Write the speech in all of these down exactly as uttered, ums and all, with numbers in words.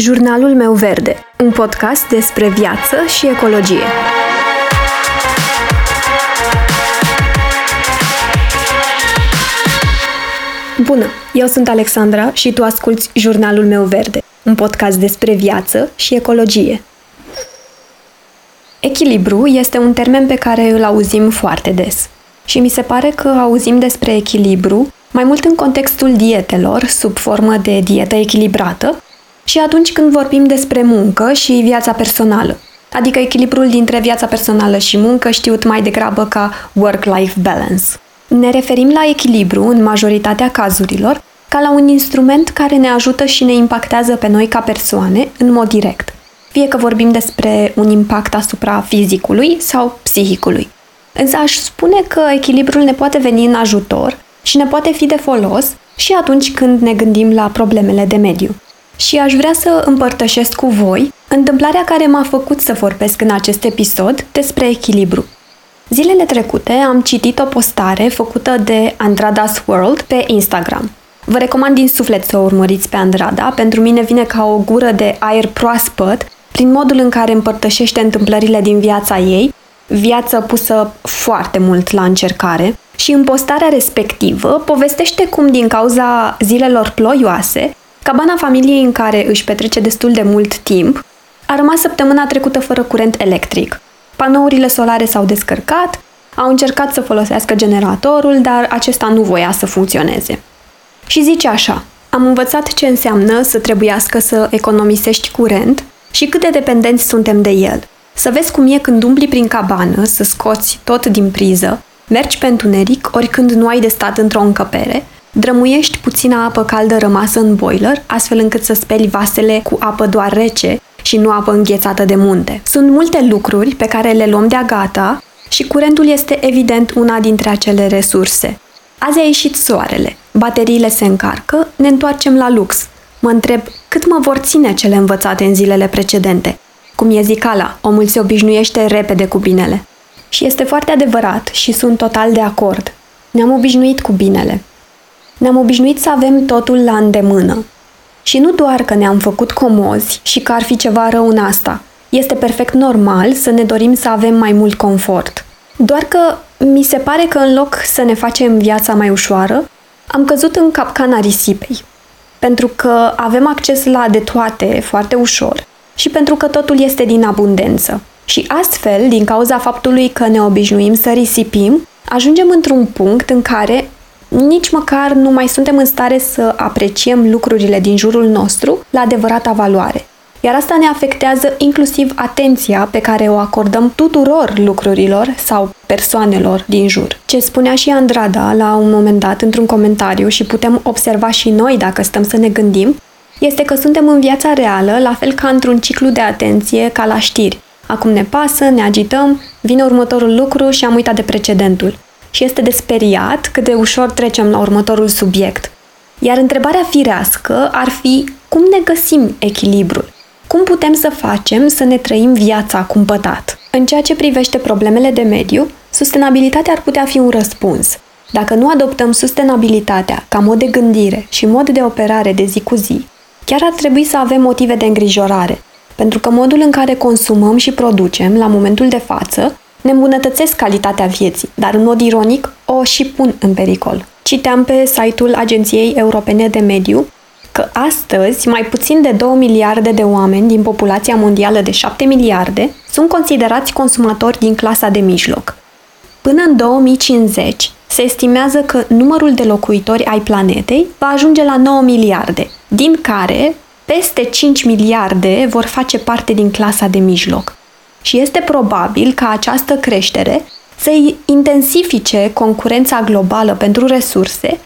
Jurnalul meu verde, un podcast despre viață și ecologie. Bună, eu sunt Alexandra și tu asculți Jurnalul meu verde, un podcast despre viață și ecologie. Echilibru este un termen pe care îl auzim foarte des. Și mi se pare că auzim despre echilibru mai mult în contextul dietelor, sub formă de dietă echilibrată, și atunci când vorbim despre muncă și viața personală. Adică echilibrul dintre viața personală și muncă, știut mai degrabă ca work-life balance. Ne referim la echilibru, în majoritatea cazurilor, ca la un instrument care ne ajută și ne impactează pe noi ca persoane în mod direct. Fie că vorbim despre un impact asupra fizicului sau psihicului. Însă aș spune că echilibrul ne poate veni în ajutor și ne poate fi de folos și atunci când ne gândim la problemele de mediu. Și aș vrea să împărtășesc cu voi întâmplarea care m-a făcut să vorbesc în acest episod despre echilibru. Zilele trecute am citit o postare făcută de Andrada's World pe Instagram. Vă recomand din suflet să o urmăriți pe Andrada, pentru mine vine ca o gură de aer proaspăt prin modul în care împărtășește întâmplările din viața ei, viață pusă foarte mult la încercare, și în postarea respectivă povestește cum din cauza zilelor ploioase, cabana familiei în care își petrece destul de mult timp a rămas săptămâna trecută fără curent electric. Panourile solare s-au descărcat, au încercat să folosească generatorul, dar acesta nu voia să funcționeze. Și zice așa: am învățat ce înseamnă să trebuiască să economisești curent și cât de dependenți suntem de el. Să vezi cum e când umbli prin cabană, să scoți tot din priză, mergi pe întuneric oricând nu ai de stat într-o încăpere, drămuiești puțină apă caldă rămasă în boiler, astfel încât să speli vasele cu apă doar rece și nu apă înghețată de munte. Sunt multe lucruri pe care le luăm de-a gata și curentul este evident una dintre acele resurse. Azi a ieșit soarele, bateriile se încarcă, ne întoarcem la lux. Mă întreb cât mă vor ține cele învățate în zilele precedente. Cum e zicala, omul se obișnuiește repede cu binele. Și este foarte adevărat și sunt total de acord. Ne-am obișnuit cu binele. Ne-am obișnuit să avem totul la îndemână. Și nu doar că ne-am făcut comozi și că ar fi ceva rău în asta. Este perfect normal să ne dorim să avem mai mult confort. Doar că mi se pare că în loc să ne facem viața mai ușoară, am căzut în capcana risipei. Pentru că avem acces la de toate foarte ușor și pentru că totul este din abundență. Și astfel, din cauza faptului că ne obișnuim să risipim, ajungem într-un punct în care nici măcar nu mai suntem în stare să apreciem lucrurile din jurul nostru la adevărata valoare. Iar asta ne afectează inclusiv atenția pe care o acordăm tuturor lucrurilor sau persoanelor din jur. Ce spunea și Andrada la un moment dat într-un comentariu și putem observa și noi dacă stăm să ne gândim, este că suntem în viața reală la fel ca într-un ciclu de atenție ca la știri. Acum ne pasă, ne agităm, vine următorul lucru și am uitat de precedentul. Și este de speriat cât de ușor trecem la următorul subiect. Iar întrebarea firească ar fi cum ne găsim echilibrul? Cum putem să facem să ne trăim viața cumpătat? În ceea ce privește problemele de mediu, sustenabilitatea ar putea fi un răspuns. Dacă nu adoptăm sustenabilitatea ca mod de gândire și mod de operare de zi cu zi, chiar ar trebui să avem motive de îngrijorare, pentru că modul în care consumăm și producem la momentul de față ne îmbunătățesc calitatea vieții, dar în mod ironic o și pun în pericol. Citeam pe site-ul Agenției Europene de Mediu că astăzi mai puțin de două miliarde de oameni din populația mondială de șapte miliarde sunt considerați consumatori din clasa de mijloc. Până în două mii cincizeci se estimează că numărul de locuitori ai planetei va ajunge la nouă miliarde, din care peste cinci miliarde vor face parte din clasa de mijloc. Și este probabil ca această creștere să intensifice concurența globală pentru resurse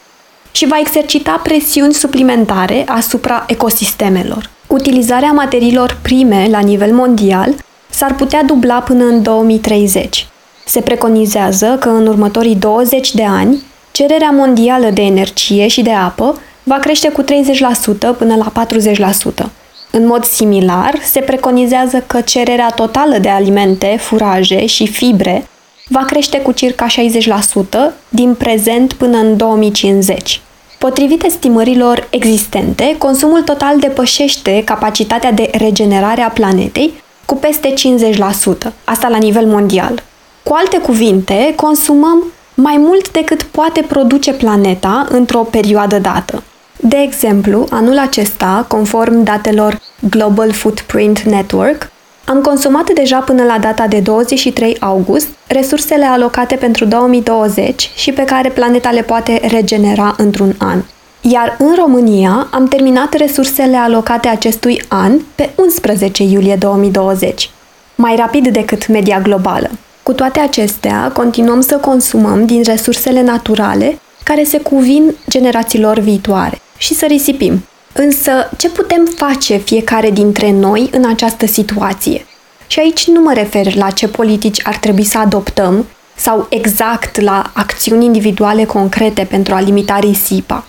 și va exercita presiuni suplimentare asupra ecosistemelor. Utilizarea materiilor prime la nivel mondial s-ar putea dubla până în două mii treizeci. Se preconizează că în următorii douăzeci de ani, cererea mondială de energie și de apă va crește cu treizeci la sută până la patruzeci la sută. În mod similar, se preconizează că cererea totală de alimente, furaje și fibre va crește cu circa șaizeci la sută din prezent până în două mii cincizeci. Potrivit estimărilor existente, consumul total depășește capacitatea de regenerare a planetei cu peste cincizeci la sută, asta la nivel mondial. Cu alte cuvinte, consumăm mai mult decât poate produce planeta într-o perioadă dată. De exemplu, anul acesta, conform datelor Global Footprint Network, am consumat deja până la data de douăzeci și trei august resursele alocate pentru două mii douăzeci și pe care planeta le poate regenera într-un an. Iar în România am terminat resursele alocate acestui an pe unsprezece iulie două mii douăzeci, mai rapid decât media globală. Cu toate acestea, continuăm să consumăm din resursele naturale care se cuvin generațiilor viitoare și să risipim. Însă, ce putem face fiecare dintre noi în această situație? Și aici nu mă refer la ce politici ar trebui să adoptăm sau exact la acțiuni individuale concrete pentru a limita risipa,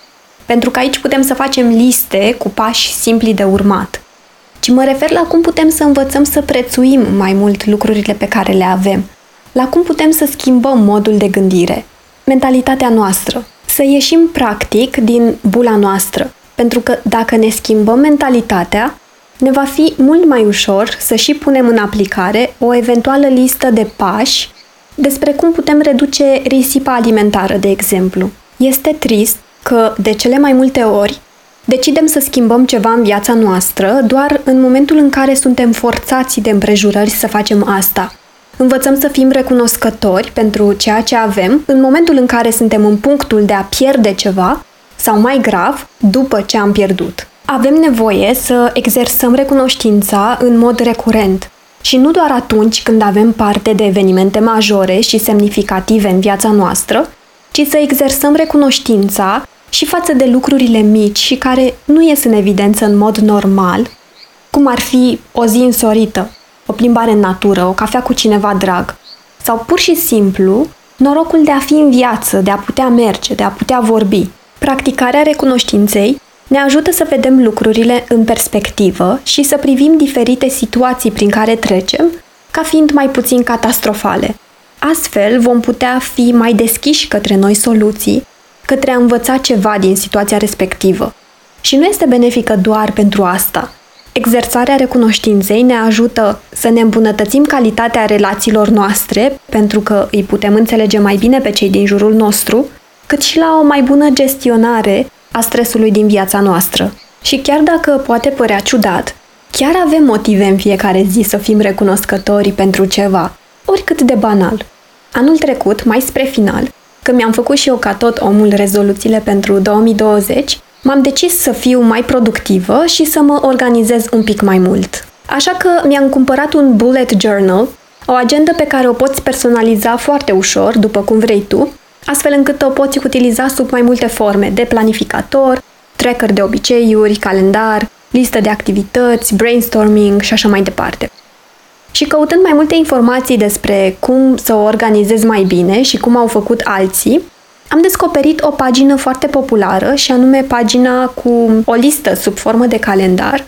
pentru că aici putem să facem liste cu pași simpli de urmat, ci mă refer la cum putem să învățăm să prețuim mai mult lucrurile pe care le avem, la cum putem să schimbăm modul de gândire, mentalitatea noastră, să ieșim practic din bula noastră. Pentru că dacă ne schimbăm mentalitatea, ne va fi mult mai ușor să și punem în aplicare o eventuală listă de pași despre cum putem reduce risipa alimentară, de exemplu. Este trist că, de cele mai multe ori, decidem să schimbăm ceva în viața noastră doar în momentul în care suntem forțați de împrejurări să facem asta. Învățăm să fim recunoscători pentru ceea ce avem în momentul în care suntem în punctul de a pierde ceva, sau mai grav, după ce am pierdut. Avem nevoie să exersăm recunoștința în mod recurent și nu doar atunci când avem parte de evenimente majore și semnificative în viața noastră, ci să exersăm recunoștința și față de lucrurile mici și care nu ies în evidență în mod normal, cum ar fi o zi însorită, o plimbare în natură, o cafea cu cineva drag, sau pur și simplu norocul de a fi în viață, de a putea merge, de a putea vorbi. Practicarea recunoștinței ne ajută să vedem lucrurile în perspectivă și să privim diferite situații prin care trecem ca fiind mai puțin catastrofale. Astfel vom putea fi mai deschiși către noi soluții, către a învăța ceva din situația respectivă. Și nu este benefică doar pentru asta. Exersarea recunoștinței ne ajută să ne îmbunătățim calitatea relațiilor noastre, pentru că îi putem înțelege mai bine pe cei din jurul nostru, cât și la o mai bună gestionare a stresului din viața noastră. Și chiar dacă poate părea ciudat, chiar avem motive în fiecare zi să fim recunoscători pentru ceva, oricât de banal. Anul trecut, mai spre final, când mi-am făcut și eu ca tot omul rezoluțiile pentru două mii douăzeci, m-am decis să fiu mai productivă și să mă organizez un pic mai mult. Așa că mi-am cumpărat un bullet journal, o agendă pe care o poți personaliza foarte ușor, după cum vrei tu, astfel încât o poți utiliza sub mai multe forme, de planificator, tracker de obiceiuri, calendar, listă de activități, brainstorming și așa mai departe. Și căutând mai multe informații despre cum să o organizez mai bine și cum au făcut alții, am descoperit o pagină foarte populară și anume pagina cu o listă sub formă de calendar,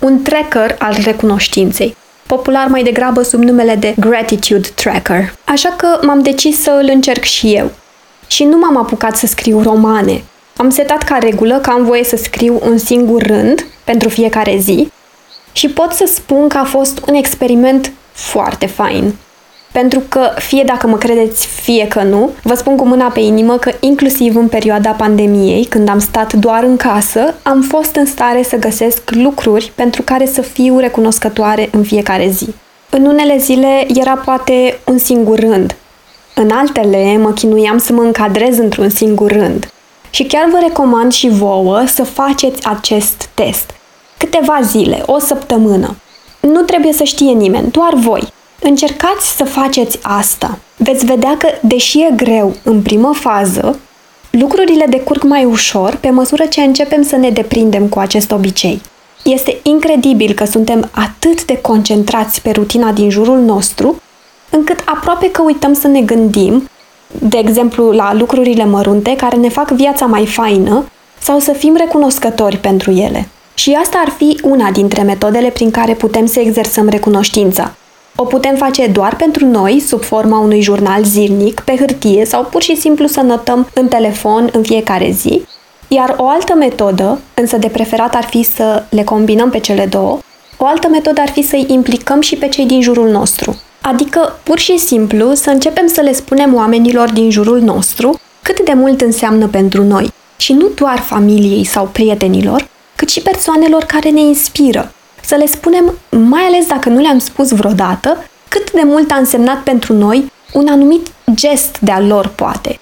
un tracker al recunoștinței, popular mai degrabă sub numele de Gratitude Tracker. Așa că m-am decis să îl încerc și eu. Și nu m-am apucat să scriu romane. Am setat ca regulă că am voie să scriu un singur rând pentru fiecare zi și pot să spun că a fost un experiment foarte fain. Pentru că, fie dacă mă credeți, fie că nu, vă spun cu mâna pe inimă că inclusiv în perioada pandemiei, când am stat doar în casă, am fost în stare să găsesc lucruri pentru care să fiu recunoscătoare în fiecare zi. În unele zile era poate un singur rând, în altele, mă chinuiam să mă încadrez într-un singur rând. Și chiar vă recomand și vouă să faceți acest test. Câteva zile, o săptămână. Nu trebuie să știe nimeni, doar voi. Încercați să faceți asta. Veți vedea că, deși e greu în primă fază, lucrurile decurg mai ușor pe măsură ce începem să ne deprindem cu acest obicei. Este incredibil că suntem atât de concentrați pe rutina din jurul nostru, încât aproape că uităm să ne gândim, de exemplu, la lucrurile mărunte care ne fac viața mai faină sau să fim recunoscători pentru ele. Și asta ar fi una dintre metodele prin care putem să exersăm recunoștința. O putem face doar pentru noi, sub forma unui jurnal zilnic, pe hârtie sau pur și simplu să notăm în telefon în fiecare zi, Iar o altă metodă, însă de preferat ar fi să le combinăm pe cele două, o altă metodă ar fi să-i implicăm și pe cei din jurul nostru. Adică, pur și simplu, să începem să le spunem oamenilor din jurul nostru cât de mult înseamnă pentru noi. Și nu doar familiei sau prietenilor, cât și persoanelor care ne inspiră. Să le spunem, mai ales dacă nu le-am spus vreodată, cât de mult a însemnat pentru noi un anumit gest de-a lor, poate.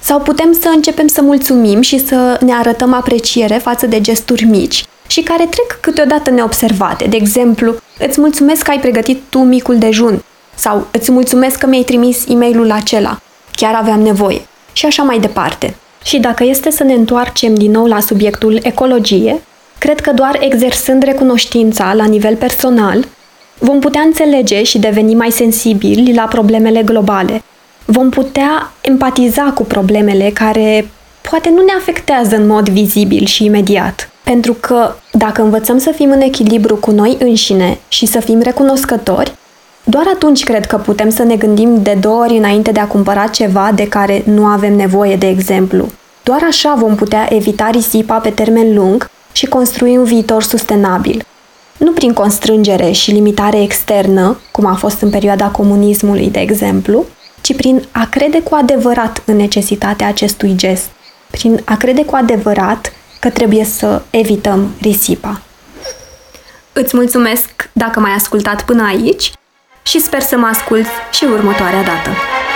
Sau putem să începem să mulțumim și să ne arătăm apreciere față de gesturi mici și care trec câteodată neobservate. De exemplu, îți mulțumesc că ai pregătit tu micul dejun sau îți mulțumesc că mi-ai trimis e-mailul acela, chiar aveam nevoie și așa mai departe. Și dacă este să ne întoarcem din nou la subiectul ecologie, cred că doar exersând recunoștința la nivel personal, vom putea înțelege și deveni mai sensibili la problemele globale. Vom putea empatiza cu problemele care poate nu ne afectează în mod vizibil și imediat. Pentru că dacă învățăm să fim în echilibru cu noi înșine și să fim recunoscători, doar atunci cred că putem să ne gândim de două ori înainte de a cumpăra ceva de care nu avem nevoie, de exemplu. Doar așa vom putea evita risipa pe termen lung și construi un viitor sustenabil. Nu prin constrângere și limitare externă, cum a fost în perioada comunismului, de exemplu, ci prin a crede cu adevărat în necesitatea acestui gest, prin a crede cu adevărat că trebuie să evităm risipa. Îți mulțumesc dacă m-ai ascultat până aici și sper să mă asculți și următoarea dată.